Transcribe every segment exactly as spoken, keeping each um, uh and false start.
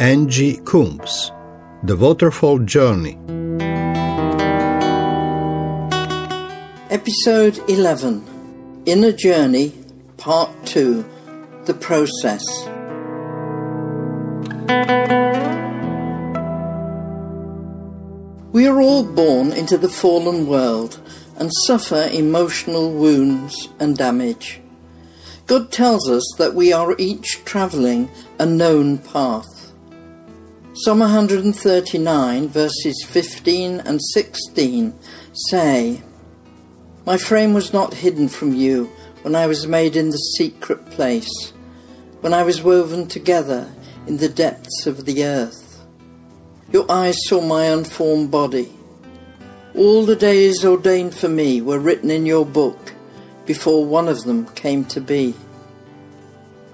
Angie Coombs, The Waterfall Journey. Episode eleven, Inner Journey, Part two, The Process. We are all born into the fallen world and suffer emotional wounds and damage. God tells us that we are each travelling a known path. Psalm one thirty-nine verses fifteen and sixteen say, "My frame was not hidden from you when I was made in the secret place, when I was woven together in the depths of the earth. Your eyes saw my unformed body. All the days ordained for me were written in your book, before one of them came to be."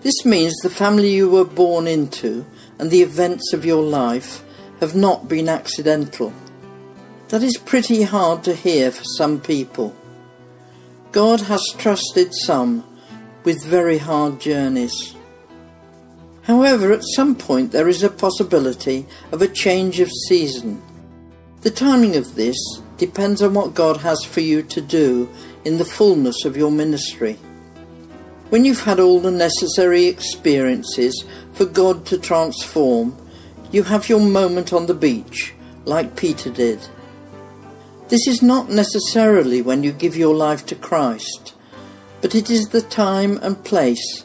This means the family you were born into and the events of your life have not been accidental. That is pretty hard to hear for some people. God has trusted some with very hard journeys. However, at some point there is a possibility of a change of season. The timing of this depends on what God has for you to do in the fullness of your ministry. When you've had all the necessary experiences for God to transform, you have your moment on the beach, like Peter did. This is not necessarily when you give your life to Christ, but it is the time and place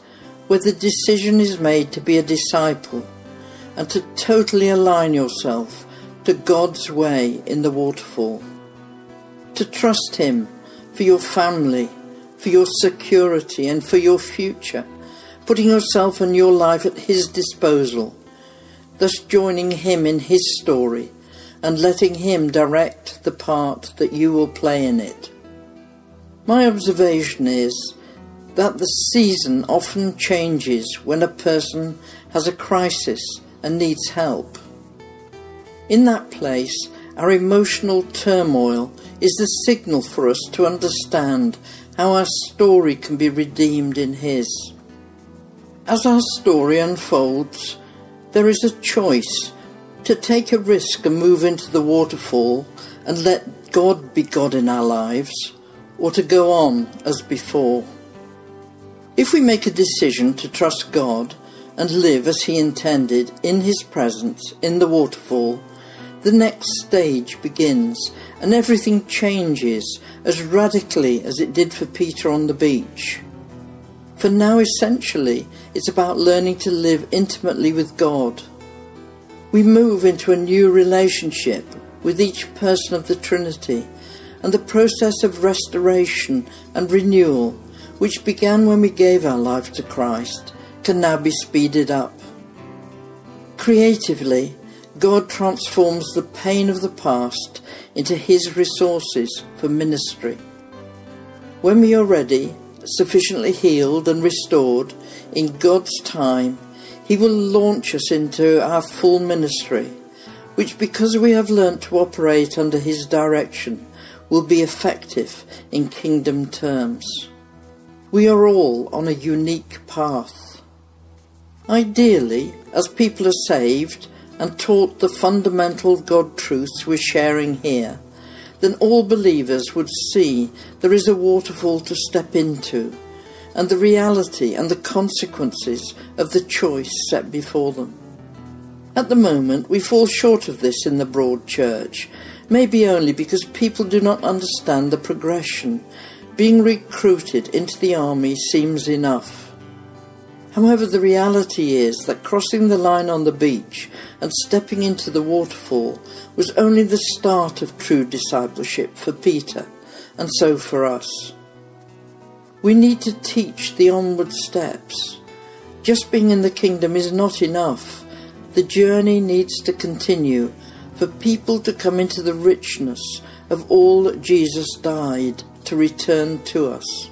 where the decision is made to be a disciple and to totally align yourself to God's way in the waterfall, to trust Him for your family, for your security and for your future, putting yourself and your life at His disposal, thus joining Him in His story and letting Him direct the part that you will play in it. My observation is that the season often changes when a person has a crisis and needs help. In that place, our emotional turmoil is the signal for us to understand how our story can be redeemed in His. As our story unfolds, there is a choice to take a risk and move into the waterfall and let God be God in our lives, or to go on as before. If we make a decision to trust God and live as He intended in His presence in the waterfall, the next stage begins, and everything changes as radically as it did for Peter on the beach. For now, essentially, it's about learning to live intimately with God. We move into a new relationship with each person of the Trinity, and the process of restoration and renewal, which began when we gave our life to Christ, can now be speeded up. Creatively, God transforms the pain of the past into His resources for ministry. When we are ready, sufficiently healed and restored in God's time, He will launch us into our full ministry, which, because we have learnt to operate under His direction, will be effective in Kingdom terms. We are all on a unique path. Ideally, as people are saved and taught the fundamental God truths we're sharing here, then all believers would see there is a waterfall to step into, and the reality and the consequences of the choice set before them. At the moment, we fall short of this in the broad church, maybe only because people do not understand the progression. Being recruited into the army seems enough. However, the reality is that crossing the line on the beach and stepping into the waterfall was only the start of true discipleship for Peter, and so for us. We need to teach the onward steps. Just being in the Kingdom is not enough. The journey needs to continue for people to come into the richness of all that Jesus died to return to us.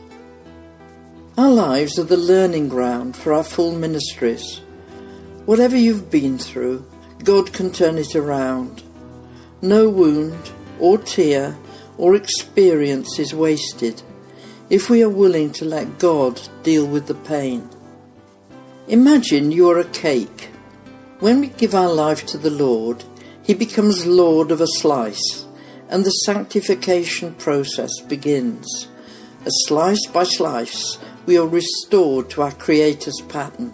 Our lives are the learning ground for our full ministries. Whatever you've been through, God can turn it around. No wound or tear or experience is wasted if we are willing to let God deal with the pain. Imagine you are a cake. When we give our life to the Lord, He becomes Lord of a slice, and the sanctification process begins. As slice by slice, we are restored to our Creator's pattern.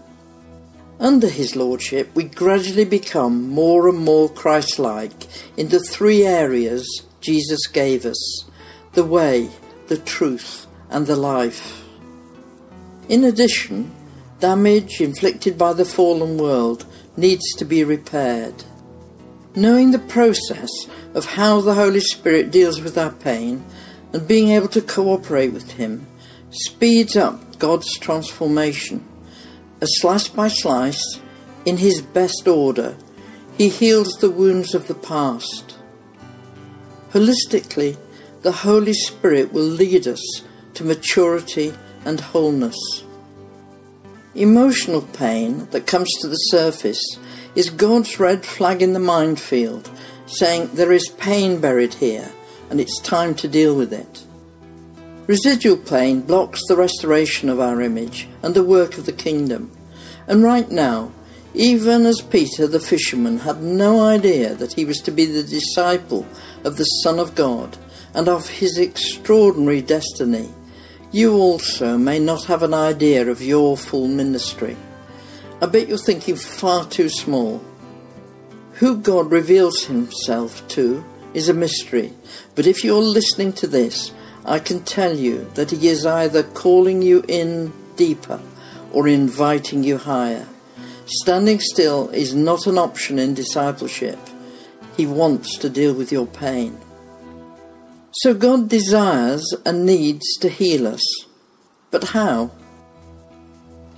Under His Lordship, we gradually become more and more Christ-like in the three areas Jesus gave us: the way, the truth, and the life. In addition, damage inflicted by the fallen world needs to be repaired. Knowing the process of how the Holy Spirit deals with our pain and being able to cooperate with Him speeds up God's transformation. As slice by slice, in His best order, He heals the wounds of the past. Holistically, the Holy Spirit will lead us to maturity and wholeness. Emotional pain that comes to the surface is God's red flag in the minefield, saying there is pain buried here and it's time to deal with it. Residual pain blocks the restoration of our image and the work of the Kingdom. And right now, even as Peter the fisherman had no idea that he was to be the disciple of the Son of God and of His extraordinary destiny, you also may not have an idea of your full ministry. I bet you're thinking far too small. Who God reveals Himself to is a mystery, but if you're listening to this, I can tell you that He is either calling you in deeper or inviting you higher. Standing still is not an option in discipleship. He wants to deal with your pain. So God desires and needs to heal us. But how?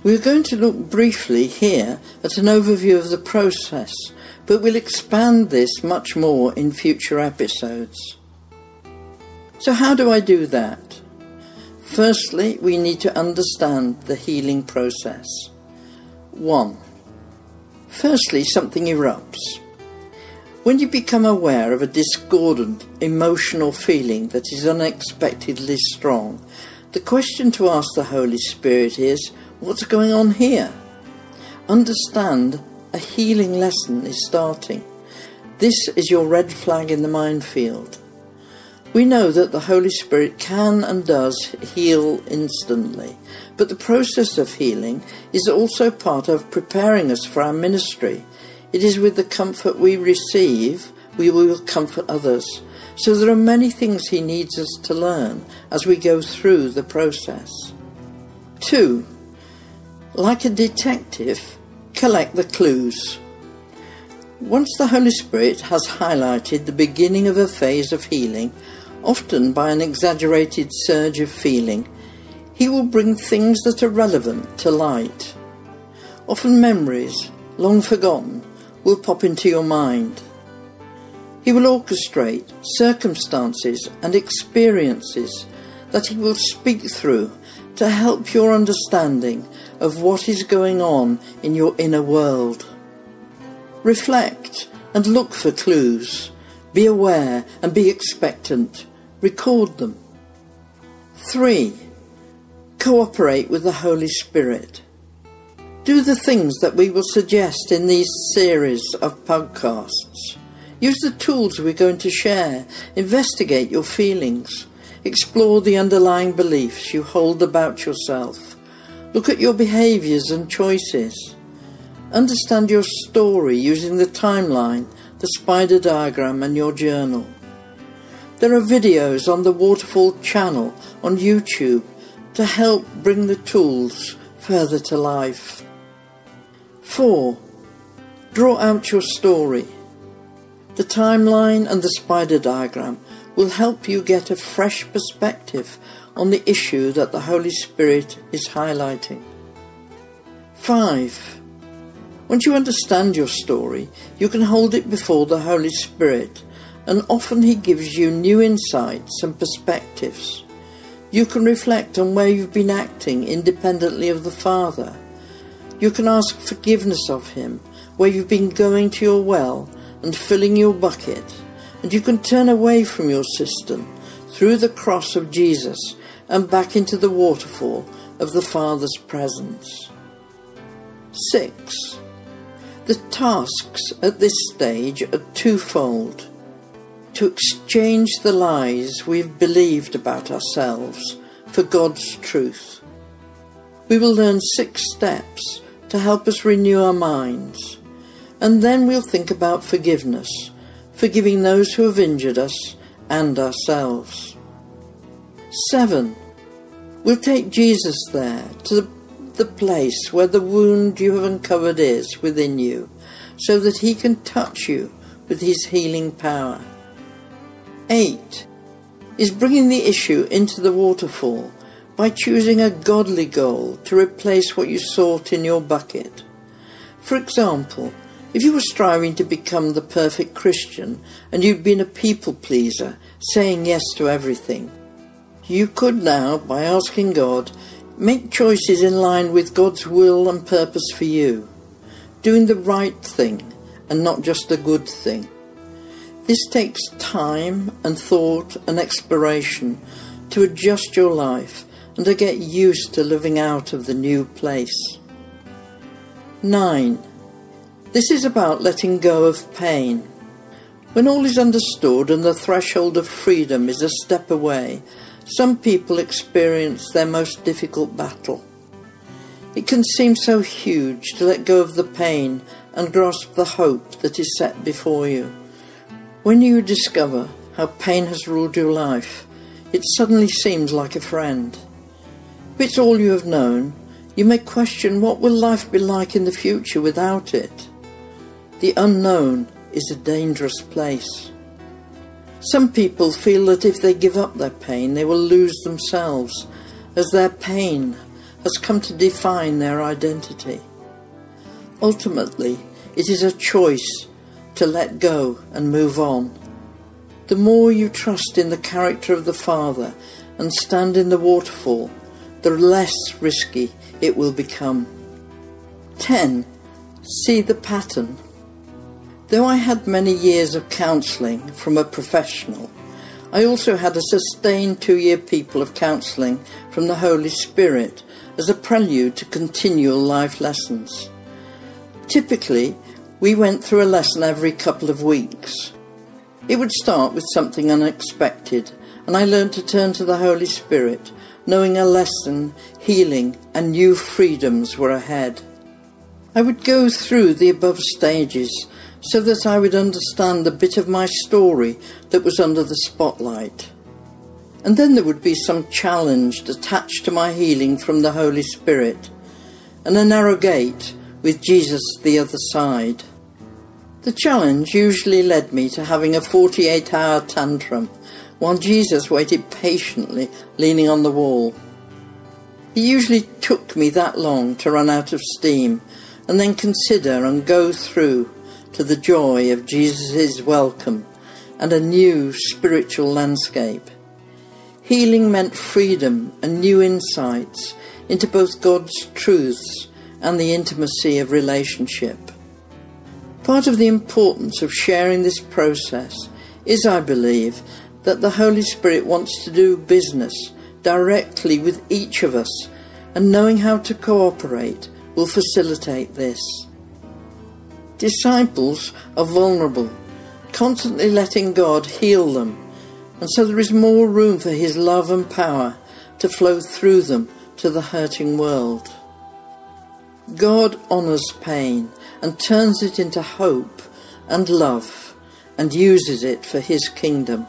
We're going to look briefly here at an overview of the process, but we'll expand this much more in future episodes. So how do I do that? Firstly, we need to understand the healing process. One. Firstly, something erupts. When you become aware of a discordant emotional feeling that is unexpectedly strong, the question to ask the Holy Spirit is, what's going on here? Understand a healing lesson is starting. This is your red flag in the minefield. We know that the Holy Spirit can and does heal instantly, but the process of healing is also part of preparing us for our ministry. It is with the comfort we receive, we will comfort others. So there are many things He needs us to learn as we go through the process. Two, like a detective, collect the clues. Once the Holy Spirit has highlighted the beginning of a phase of healing, often by an exaggerated surge of feeling, He will bring things that are relevant to light. Often memories, long forgotten, will pop into your mind. He will orchestrate circumstances and experiences that He will speak through to help your understanding of what is going on in your inner world. Reflect and look for clues. Be aware and be expectant. Record them. Three. Cooperate with the Holy Spirit. Do the things that we will suggest in these series of podcasts. Use the tools we're going to share. Investigate your feelings. Explore the underlying beliefs you hold about yourself. Look at your behaviours and choices. Understand your story using the timeline, the spider diagram, and your journal. There are videos on the Waterfall channel on YouTube to help bring the tools further to life. Four. Draw out your story. The timeline and the spider diagram will help you get a fresh perspective on the issue that the Holy Spirit is highlighting. Five. Once you understand your story, you can hold it before the Holy Spirit, and often He gives you new insights and perspectives. You can reflect on where you've been acting independently of the Father. You can ask forgiveness of Him, where you've been going to your well and filling your bucket, and you can turn away from your system through the cross of Jesus and back into the waterfall of the Father's presence. Six. The tasks at this stage are twofold: to exchange the lies we've believed about ourselves for God's truth. We will learn six steps to help us renew our minds, and then we'll think about forgiveness, forgiving those who have injured us and ourselves. Seven. We'll take Jesus there, to the, the place where the wound you have uncovered is within you, so that he can touch you with his healing power. Eight. Is bringing the issue into the waterfall by choosing a godly goal to replace what you sought in your bucket. For example, if you were striving to become the perfect Christian and you'd been a people pleaser, saying yes to everything, you could now, by asking God, make choices in line with God's will and purpose for you, doing the right thing and not just the good thing. This takes time and thought and exploration to adjust your life and to get used to living out of the new place. Nine. This is about letting go of pain. When all is understood and the threshold of freedom is a step away, some people experience their most difficult battle. It can seem so huge to let go of the pain and grasp the hope that is set before you. When you discover how pain has ruled your life, it suddenly seems like a friend. If it's all you have known, you may question what will life be like in the future without it. The unknown is a dangerous place. Some people feel that if they give up their pain, they will lose themselves, as their pain has come to define their identity. Ultimately, it is a choice to let go and move on. The more you trust in the character of the Father and stand in the waterfall, the less risky it will become. ten. See the pattern. Though I had many years of counselling from a professional, I also had a sustained two-year people of counselling from the Holy Spirit as a prelude to continual life lessons. Typically, we went through a lesson every couple of weeks. It would start with something unexpected, and I learned to turn to the Holy Spirit, knowing a lesson, healing, and new freedoms were ahead. I would go through the above stages so that I would understand a bit of my story that was under the spotlight. And then there would be some challenge attached to my healing from the Holy Spirit, and a narrow gate with Jesus the other side. The challenge usually led me to having a forty-eight hour tantrum while Jesus waited patiently, leaning on the wall. It usually took me that long to run out of steam and then consider and go through to the joy of Jesus' welcome and a new spiritual landscape. Healing meant freedom and new insights into both God's truths and the intimacy of relationship. Part of the importance of sharing this process is, I believe, that the Holy Spirit wants to do business directly with each of us, and knowing how to cooperate will facilitate this. Disciples are vulnerable, constantly letting God heal them, and so there is more room for his love and power to flow through them to the hurting world. God honours pain and turns it into hope and love and uses it for his kingdom.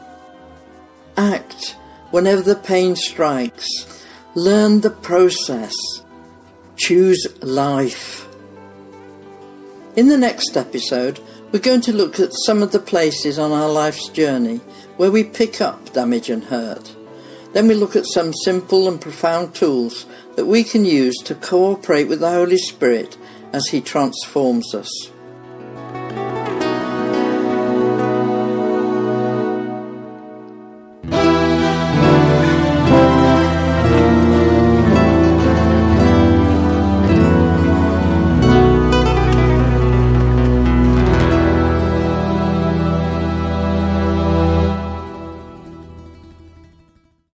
Act whenever the pain strikes. Learn the process. Choose life. In the next episode, we're going to look at some of the places on our life's journey where we pick up damage and hurt. Then we look at some simple and profound tools that we can use to cooperate with the Holy Spirit as he transforms us.